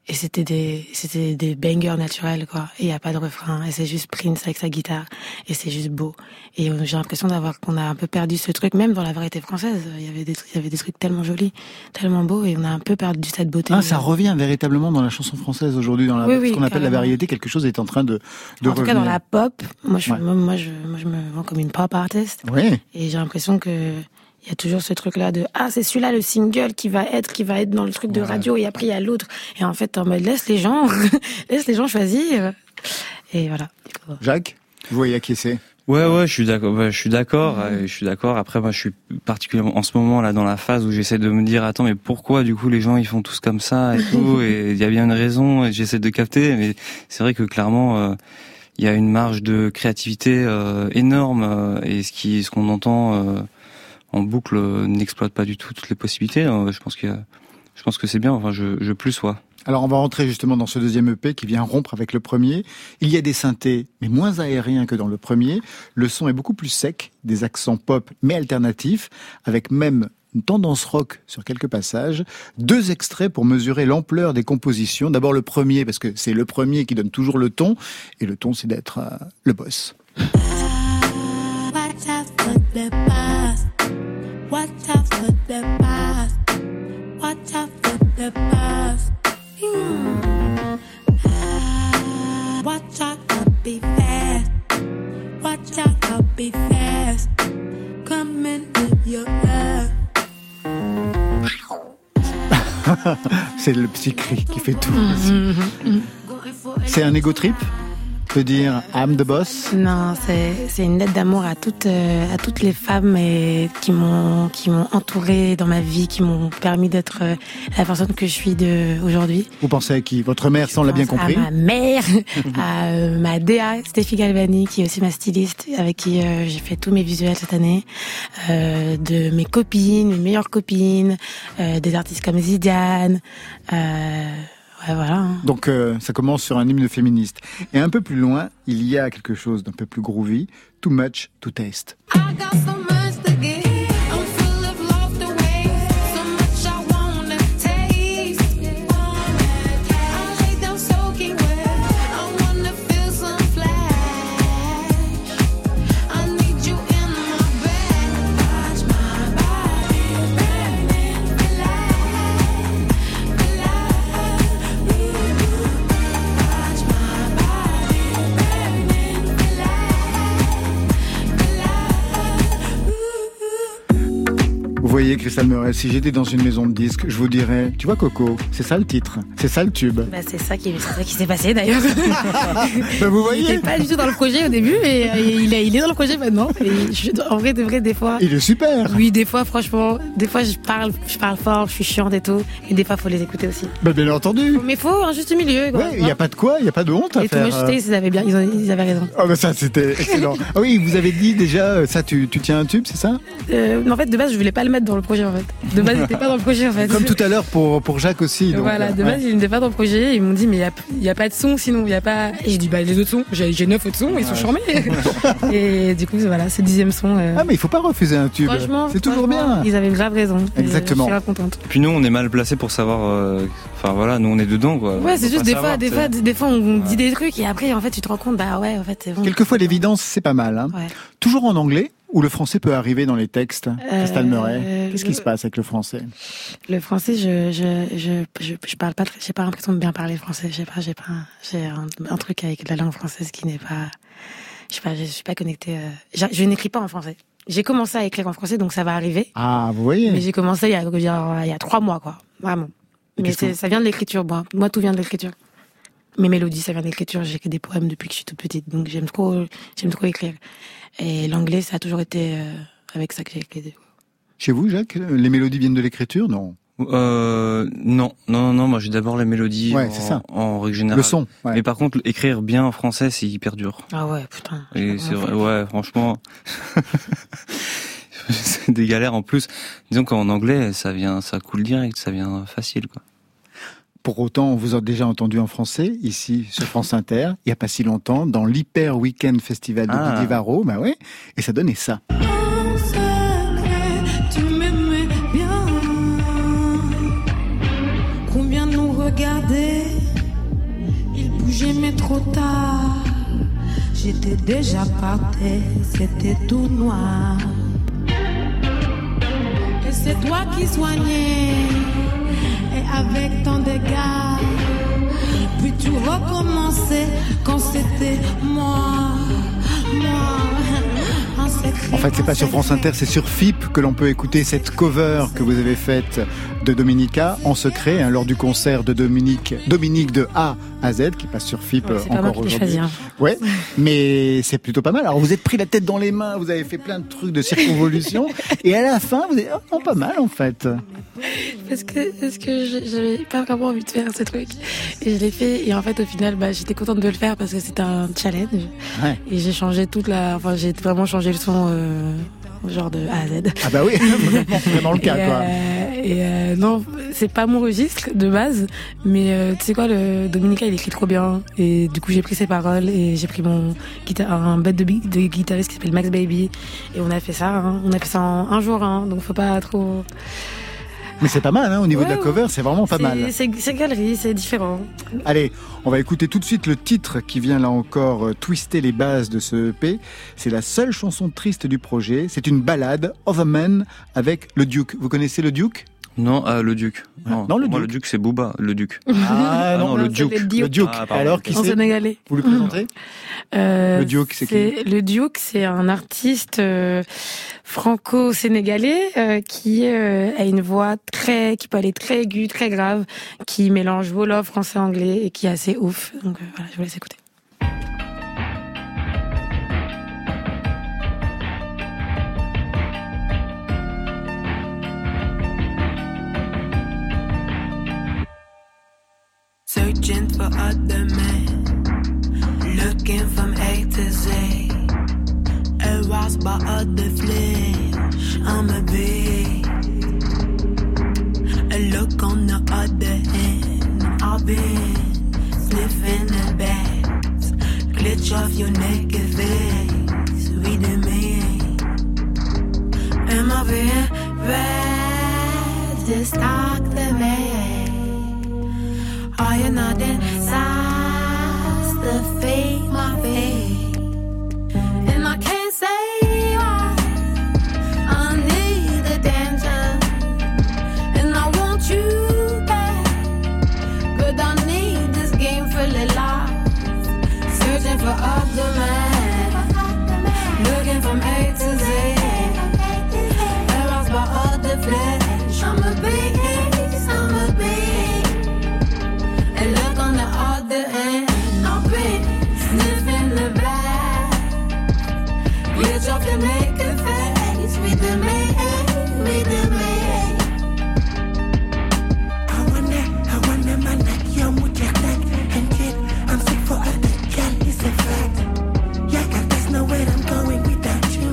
Et c'était des bangers naturels, quoi. Et il n'y a pas de refrain. Et c'est juste Prince avec sa guitare. Et c'est juste beau. Et j'ai l'impression qu'on a un peu perdu ce truc. Même dans la variété française, il y avait des trucs tellement jolis, tellement beaux. Et on a un peu perdu cette beauté. Ah, ça revient véritablement dans la chanson française aujourd'hui. Dans ce qu'on appelle la variété, quelque chose est en train de revenir. En tout cas, dans la pop. Moi, je me vends comme une pop artiste. Oui. Et j'ai l'impression que... Il y a toujours ce truc-là de « Ah, c'est celui-là, le single qui va être dans le truc de radio, et après, il y a l'autre. » Et en fait, en mode « Laisse les gens choisir. » Et voilà. Jacques, vous voyez à qui c'est ? Ouais, je suis d'accord. Après, moi, je suis particulièrement, en ce moment, là, dans la phase où j'essaie de me dire « Attends, mais pourquoi, du coup, les gens, ils font tous comme ça et tout ?» Et il y a bien une raison, et j'essaie de capter. Mais c'est vrai que, clairement... il y a une marge de créativité énorme, et ce qu'on entend en boucle n'exploite pas du tout toutes les possibilités. Je pense que c'est bien, enfin je plus sois. Alors on va rentrer justement dans ce deuxième EP qui vient rompre avec le premier. Il y a des synthés, mais moins aériens que dans le premier. Le son est beaucoup plus sec, des accents pop mais alternatifs, avec même une tendance rock sur quelques passages. Deux extraits pour mesurer l'ampleur des compositions. D'abord le premier, parce que c'est le premier qui donne toujours le ton, et le ton c'est d'être le boss. Watch out, I'll be fast. Watch out, I'll be fast. Come in with your love. C'est le petit cri qui fait tout. C'est un ego trip, peut dire I'm the boss. Non, c'est une lettre d'amour à toutes les femmes qui m'ont entourée dans ma vie, qui m'ont permis d'être la personne que je suis aujourd'hui. Vous pensez à qui? Votre mère, on l'a bien compris. À ma mère, à ma DA, Stéphanie Galvani, qui est aussi ma styliste, avec qui j'ai fait tous mes visuels cette année, de mes copines, mes meilleures copines, des artistes comme Zdiane, ouais, voilà, hein. Donc ça commence sur un hymne féministe. Et un peu plus loin, il y a quelque chose d'un peu plus groovy, Too Much to Taste. Vous voyez, Crystal Murray, si j'étais dans une maison de disques, je vous dirais, tu vois Coco, c'est ça le titre, c'est ça le tube. Bah, c'est ça qui s'est passé d'ailleurs. Ben, vous voyez. Il n'était pas du tout dans le projet au début, mais il est dans le projet maintenant. Et en vrai, de vrai, des fois. Il est super. Oui, des fois, franchement, des fois je parle fort, je suis chiante et tout, et des fois il faut les écouter aussi. Ben, bien entendu. Mais faut un juste milieu. Ouais, il n'y a pas de quoi, il n'y a pas de honte à faire. Et tout ils avaient bien, ils avaient raison. Oh ben ça c'était excellent. Ah oui, vous avez dit déjà, ça tu tiens un tube, c'est ça? En fait, de base, je voulais pas le mettre dans le projet en fait. De base, il n'était pas dans le projet en fait. Comme tout à l'heure pour Jacques aussi. Donc, voilà, de base, ouais. Il n'était pas dans le projet. Ils m'ont dit, mais il n'y a pas de son sinon, il n'y a pas. Et j'ai dit, bah les autres sons, j'ai 9 autres sons, ils sont charmés. Et du coup, voilà, c'est le 10e son. Ah, mais il ne faut pas refuser un tube. C'est toujours bien. Ils avaient grave raison. Exactement. Je suis contente. Puis nous, on est mal placés pour savoir. Enfin voilà, nous, on est dedans quoi. Ouais, c'est juste des fois, on dit des trucs et après, en fait, tu te rends compte, bah ouais, en fait, c'est bon. Quelquefois, l'évidence, c'est pas mal. Hein. Ouais. Toujours en anglais. Où le français peut arriver dans les textes, Crystal Murray. Qu'est-ce qui se passe avec le français? Le français, je parle pas, j'ai pas l'impression de bien parler français. J'ai un truc avec la langue française qui n'est pas, je suis pas connectée. Je n'écris pas en français. J'ai commencé à écrire en français, donc ça va arriver. Ah, vous voyez. Mais j'ai commencé il y a 3 mois, quoi, vraiment. Mais ça vient de l'écriture, moi tout vient de l'écriture. Mes mélodies, ça vient d'écriture. J'écris des poèmes depuis que je suis toute petite, donc j'aime trop écrire. Et l'anglais, ça a toujours été avec ça que j'ai écrit. Chez vous, Jacques, les mélodies viennent de l'écriture, non? Non, moi j'ai d'abord les mélodies en règle générale. Le son. Ouais. Mais par contre, écrire bien en français, c'est hyper dur. Ah ouais, putain. Et c'est vrai, ouais, franchement, c'est des galères en plus. Disons qu'en anglais, ça coule direct, ça vient facile, quoi. Pour autant, on vous a déjà entendu en français, ici, sur France Inter, il n'y a pas si longtemps, dans l'Hyper Weekend Festival de Didier Varrod, bah ouais, et ça donnait ça. Tu m'aimais bien. Combien nous regardaient, ils bougeaient mais trop tard. J'étais déjà par terre, c'était tout noir. Et c'est toi qui soignais. Avec tant d'égards, puis tu recommençais quand c'était moi. En fait, c'est pas sur France Inter, c'est sur FIP que l'on peut écouter cette cover que vous avez faite de Dominica en secret, hein, lors du concert de Dominique de A à Z, qui passe sur FIP encore aujourd'hui. Ouais, mais c'est plutôt pas mal. Alors vous êtes pris la tête dans les mains, vous avez fait plein de trucs de circonvolution, et à la fin, vous êtes pas mal en fait. Parce que j'avais pas vraiment envie de faire ce truc, et je l'ai fait. Et en fait, au final, j'étais contente de le faire parce que c'était un challenge. Ouais. Et j'ai changé j'ai vraiment changé le son. Genre de A à Z. Ah bah oui, vraiment le cas quoi. Et non, c'est pas mon registre de base, mais tu sais quoi, le Dominica il écrit trop bien, et du coup j'ai pris ses paroles et j'ai pris mon un bête de guitariste qui s'appelle Max Baby, et on a fait ça, en un jour, donc faut pas trop. Mais c'est pas mal, au niveau de la cover, c'est vraiment pas mal. C'est galerie, c'est différent. Allez, on va écouter tout de suite le titre qui vient là encore twister les bases de ce EP. C'est la seule chanson triste du projet. C'est une ballade, Other Man, avec le Duke. Vous connaissez le Duke ? Non, le Duke. Non, le Duke. Moi, le Duke, c'est Bouba, le Duke. Ah non, le Duke. Le Duke. Alors, qui c'est ? En sénégalais. Vous le présentez ? Le Duke, c'est qui ? Le Duke, c'est un artiste franco-sénégalais qui a une voix qui peut aller très aiguë, très grave, qui mélange wolof, français-anglais, et qui est assez ouf. Donc voilà, je vous laisse écouter. Searching for other men, looking from A to Z, aroused by other flesh, I'm a bee. A look on the other end, I've been sniffing the bags, glitch off your naked face, reading me. Am I being red? Just activate. Are you not incised to fake my fate? And I can't say why I need the danger. And I want you back, but I need this game for little life. Searching for other men, looking from A to Z, aroused by other flesh. I'm a beast, I'm a beast. To make a face with the man, with the man. I wanna man that you're more than and yet I'm sick for other girl, it's a fact. Yeah, girl, there's no way I'm going without you.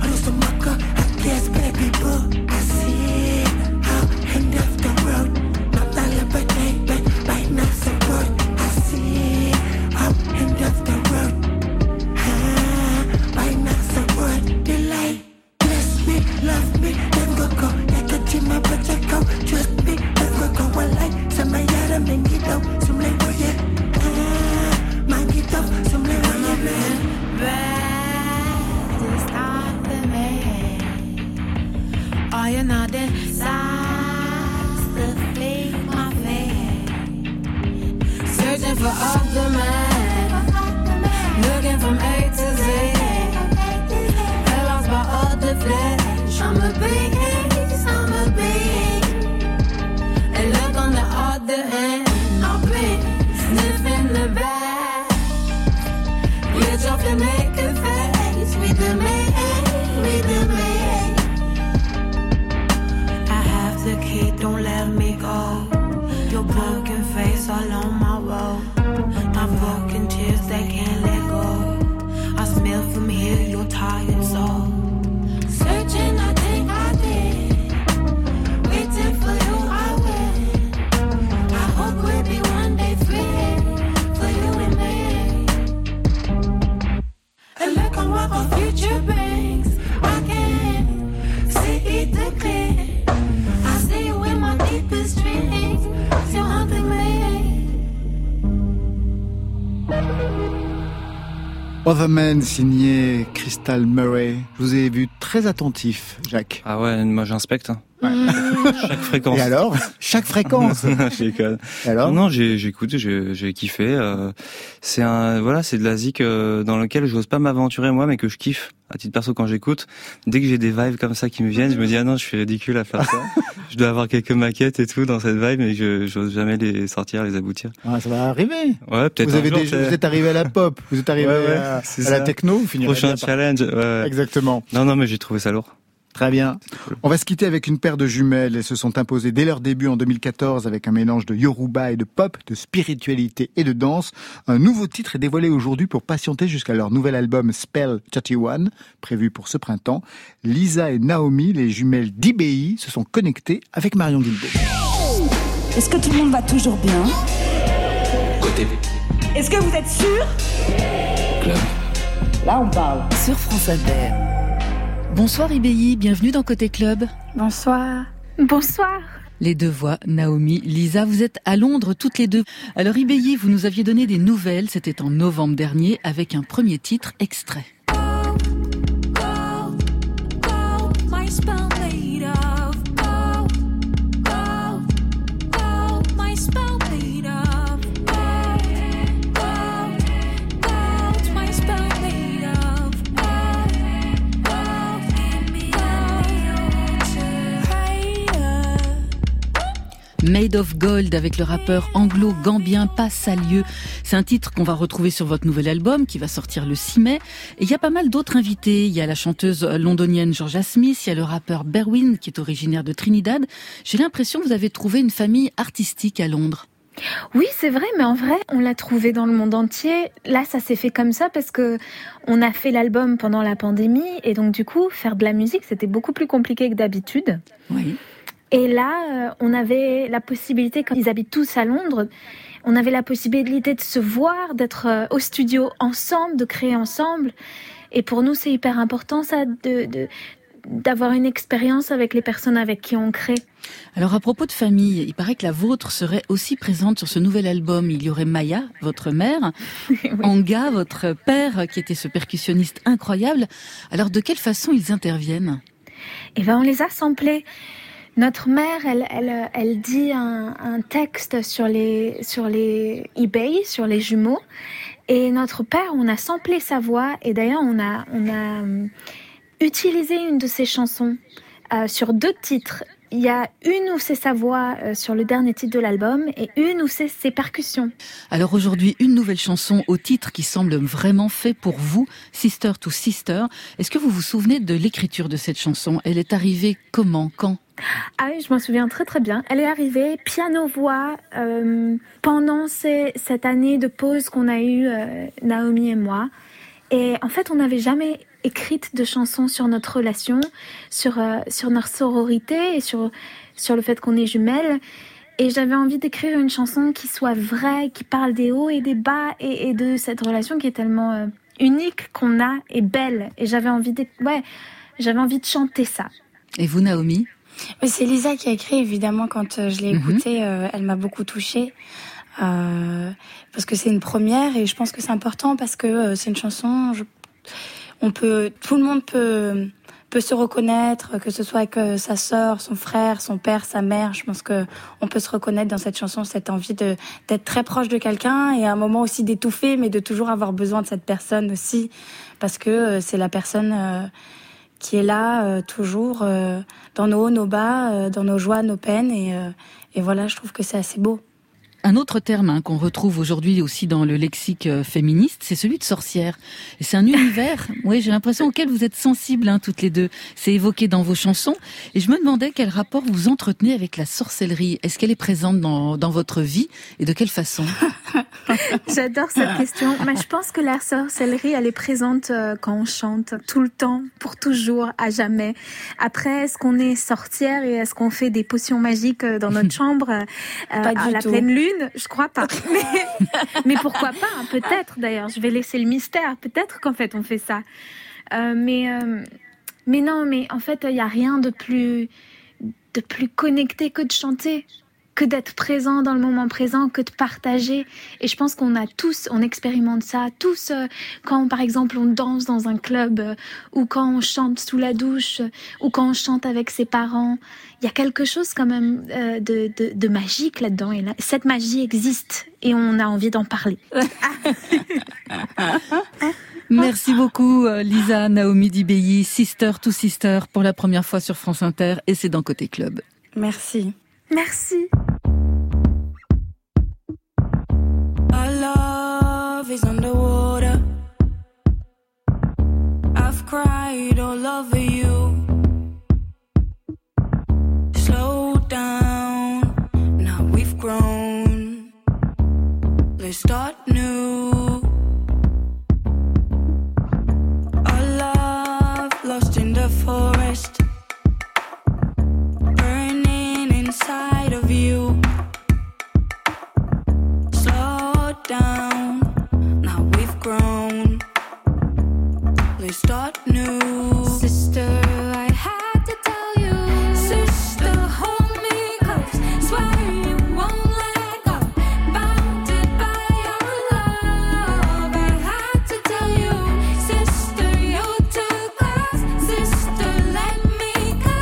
I lose the marker, I guess, baby, boo. I see how end of the road, not all about night, but by now support. I see how end of the road. Love me, then go go. I got you, my butt, I go. Trust me, then go go. I like some I had a man, get out. Some like, oh yeah. Ah, man, get out. Some like, oh yeah, man. Bad is not the man. Are you not in size to flee my fame? Searching for other men. Looking from A to Z. I lost by other flesh. I'm a beast, I'm a beast. And look on the other hand, I've been sniffing the bag. Glitch off the naked face with the man, with the man. I have the key, don't let me go. Your broken face all on my wall. My broken tears, they can't let go. I smell from here your tired soul. Searching, I think I did. Waiting for you, I will. I hope we'll be one day free for you and me. And look on what the future brings. I can see it clear. I see you in my deepest dreams, still haunting me. Other Man, signé Crystal Murray. Je vous ai vu très attentif, Jacques. Ah ouais, moi j'inspecte. Ouais. Chaque fréquence. Et alors, chaque fréquence. Alors non, j'écoute, j'ai kiffé. C'est un, voilà, c'est de la zik dans lequel j'ose pas m'aventurer moi, mais que je kiffe à titre perso quand j'écoute. Dès que j'ai des vibes comme ça qui me viennent, je me dis ah non, je suis ridicule à faire ça. Je dois avoir quelques maquettes et tout dans cette vibe, mais j'ose jamais les sortir, les aboutir. Ah, ça va arriver. Ouais, peut-être. Vous êtes arrivé à la pop, vous êtes arrivé à la techno. Prochain challenge. Ouais. Exactement. Non, mais j'ai trouvé ça lourd. Très bien. On va se quitter avec une paire de jumelles. Elles se sont imposées dès leur début en 2014 avec un mélange de yoruba et de pop, de spiritualité et de danse. Un nouveau titre est dévoilé aujourd'hui pour patienter jusqu'à leur nouvel album Spell 31, prévu pour ce printemps. Lisa et Naomi, les jumelles d'Ibeyi, se sont connectées avec Marion Guilbault. Est-ce que tout le monde va toujours bien ? Côté. Est-ce que vous êtes sûr ? Club. Là, on parle. Sur France Inter. Bonsoir Ibeyi, bienvenue dans Côté Club. Bonsoir. Bonsoir. Les deux voix, Naomi, Lisa, vous êtes à Londres toutes les deux. Alors Ibeyi, vous nous aviez donné des nouvelles, c'était en novembre dernier, avec un premier titre extrait. Made of Gold avec le rappeur anglo-gambien Pa Salieu. C'est un titre qu'on va retrouver sur votre nouvel album qui va sortir le 6 mai. Et il y a pas mal d'autres invités. Il y a la chanteuse londonienne Georgia Smith, il y a le rappeur Berwin qui est originaire de Trinidad. J'ai l'impression que vous avez trouvé une famille artistique à Londres. Oui, c'est vrai, mais en vrai, on l'a trouvé dans le monde entier. Là, ça s'est fait comme ça parce que on a fait l'album pendant la pandémie et donc du coup, faire de la musique, c'était beaucoup plus compliqué que d'habitude. Oui. Et là, on avait la possibilité, quand ils habitent tous à Londres, on avait la possibilité de se voir, d'être au studio ensemble, de créer ensemble. Et pour nous, c'est hyper important ça, d'avoir une expérience avec les personnes avec qui on crée. Alors à propos de famille, il paraît que la vôtre serait aussi présente sur ce nouvel album. Il y aurait Maya, votre mère, oui. Anga, votre père, qui était ce percussionniste incroyable. Alors de quelle façon ils interviennent ? Eh ben, on les a samplés. Notre mère, elle dit un texte sur les Ibeyi, sur les jumeaux. Et notre père, on a samplé sa voix. Et d'ailleurs, on a utilisé une de ses chansons sur deux titres. Il y a une où c'est sa voix sur le dernier titre de l'album et une où c'est ses percussions. Alors aujourd'hui, une nouvelle chanson au titre qui semble vraiment fait pour vous, Sister to Sister. Est-ce que vous vous souvenez de l'écriture de cette chanson ? Elle est arrivée comment, quand ? Ah oui, je m'en souviens très très bien. Elle est arrivée piano-voix pendant cette année de pause qu'on a eue, Naomi et moi. Et en fait, on n'avait jamais écrite de chansons sur notre relation, sur notre sororité et sur le fait qu'on est jumelles. Et j'avais envie d'écrire une chanson qui soit vraie, qui parle des hauts et des bas et de cette relation qui est tellement unique qu'on a et belle. Et j'avais envie de chanter ça. Et vous, Naomi ? C'est Lisa qui a écrit, évidemment, quand je l'ai écoutée, elle m'a beaucoup touchée. Parce que c'est une première et je pense que c'est important parce que c'est une chanson... tout le monde peut se reconnaître, que ce soit avec sa sœur, son frère, son père, sa mère. Je pense que on peut se reconnaître dans cette chanson, cette envie d'être très proche de quelqu'un et à un moment aussi d'étouffer, mais de toujours avoir besoin de cette personne aussi, parce que c'est la personne qui est là toujours dans nos hauts, nos bas, dans nos joies, nos peines et voilà, je trouve que c'est assez beau. Un autre terme qu'on retrouve aujourd'hui aussi dans le lexique féministe, c'est celui de sorcière. Et c'est un univers, oui, j'ai l'impression, auquel vous êtes sensibles toutes les deux. C'est évoqué dans vos chansons. Et je me demandais quel rapport vous entretenez avec la sorcellerie. Est-ce qu'elle est présente dans votre vie et de quelle façon ? J'adore cette question. Mais je pense que la sorcellerie, elle est présente quand on chante, tout le temps, pour toujours, à jamais. Après, est-ce qu'on est sorcière et est-ce qu'on fait des potions magiques dans notre chambre à la pleine lune ? Je crois pas. Mais pourquoi pas ? Peut-être d'ailleurs. Je vais laisser le mystère. Peut-être qu'en fait on fait ça. Mais non. Mais en fait, il y a rien de plus connecté que de chanter. que d'être présent dans le moment présent, que de partager. Et je pense qu'on a tous, on expérimente ça tous quand par exemple on danse dans un club ou quand on chante sous la douche ou quand on chante avec ses parents. Il y a quelque chose quand même de magique là-dedans. Et là, cette magie existe et on a envie d'en parler. Merci beaucoup Lisa, Naomi d'Ibeyi, Sister to Sister pour la première fois sur France Inter et c'est dans Côté Club. Merci. Merci. Our love is underwater. I've cried all over you. Slow down, now we've grown. Let's start new. Our love lost in the forest. Inside of you, slow down, now we've grown, let's start new. Sister, I had to tell you. Sister, hold me close, swear you won't let go, bounded by your love. I had to tell you. Sister, you're too close. Sister, let me go,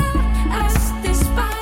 us despite.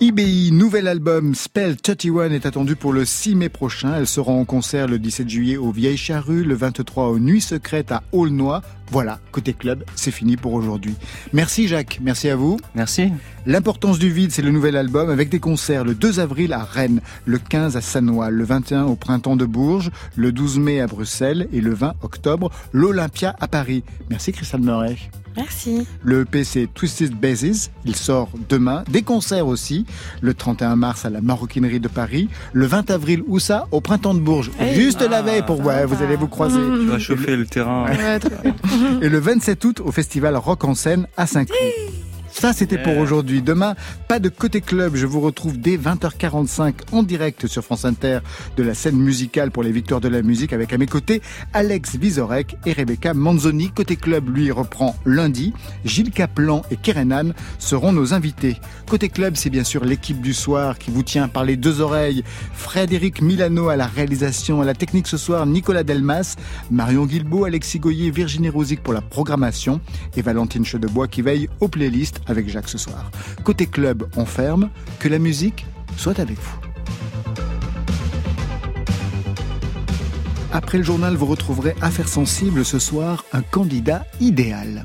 Ibeyi, nouvel album Spell 31 est attendu pour le 6 mai prochain. Elle sera en concert le 17 juillet au Vieille Charrue, le 23 aux Nuits Secrètes à Aulnoy. Voilà, Côté Club, c'est fini pour aujourd'hui. Merci Jacques, merci à vous. Merci. L'importance du vide, c'est le nouvel album avec des concerts le 2 avril à Rennes, le 15 à Sannois, le 21 au Printemps de Bourges, le 12 mai à Bruxelles et le 20 octobre l'Olympia à Paris. Merci Crystal Murray. Merci. Le EP, c'est Twisted Bases. Il sort demain. Des concerts aussi. Le 31 mars à la Maroquinerie de Paris. Le 20 avril, où ça ? Au Printemps de Bourges. Hey. Juste la veille pour voir. Ouais, vous allez vous croiser. Tu vas chauffer le terrain. Et le 27 août, au festival Rock en Seine à Saint-Cloud. Ça, c'était pour aujourd'hui. Demain, pas de Côté Club. Je vous retrouve dès 20h45 en direct sur France Inter de la scène musicale pour les Victoires de la musique avec à mes côtés Alex Vizorek et Rebecca Manzoni. Côté Club, lui, reprend lundi. Gilles Caplan et Kerenan seront nos invités. Côté Club, c'est bien sûr l'équipe du soir qui vous tient par les deux oreilles. Frédéric Milano à la réalisation, à la technique ce soir, Nicolas Delmas, Marion Guilbault, Alexis Goyer, Virginie Rosic pour la programmation et Valentine Chedebois qui veille aux playlists avec Jacques ce soir. Côté Club, on ferme. Que la musique soit avec vous. Après le journal, vous retrouverez Affaires sensibles ce soir, un candidat idéal.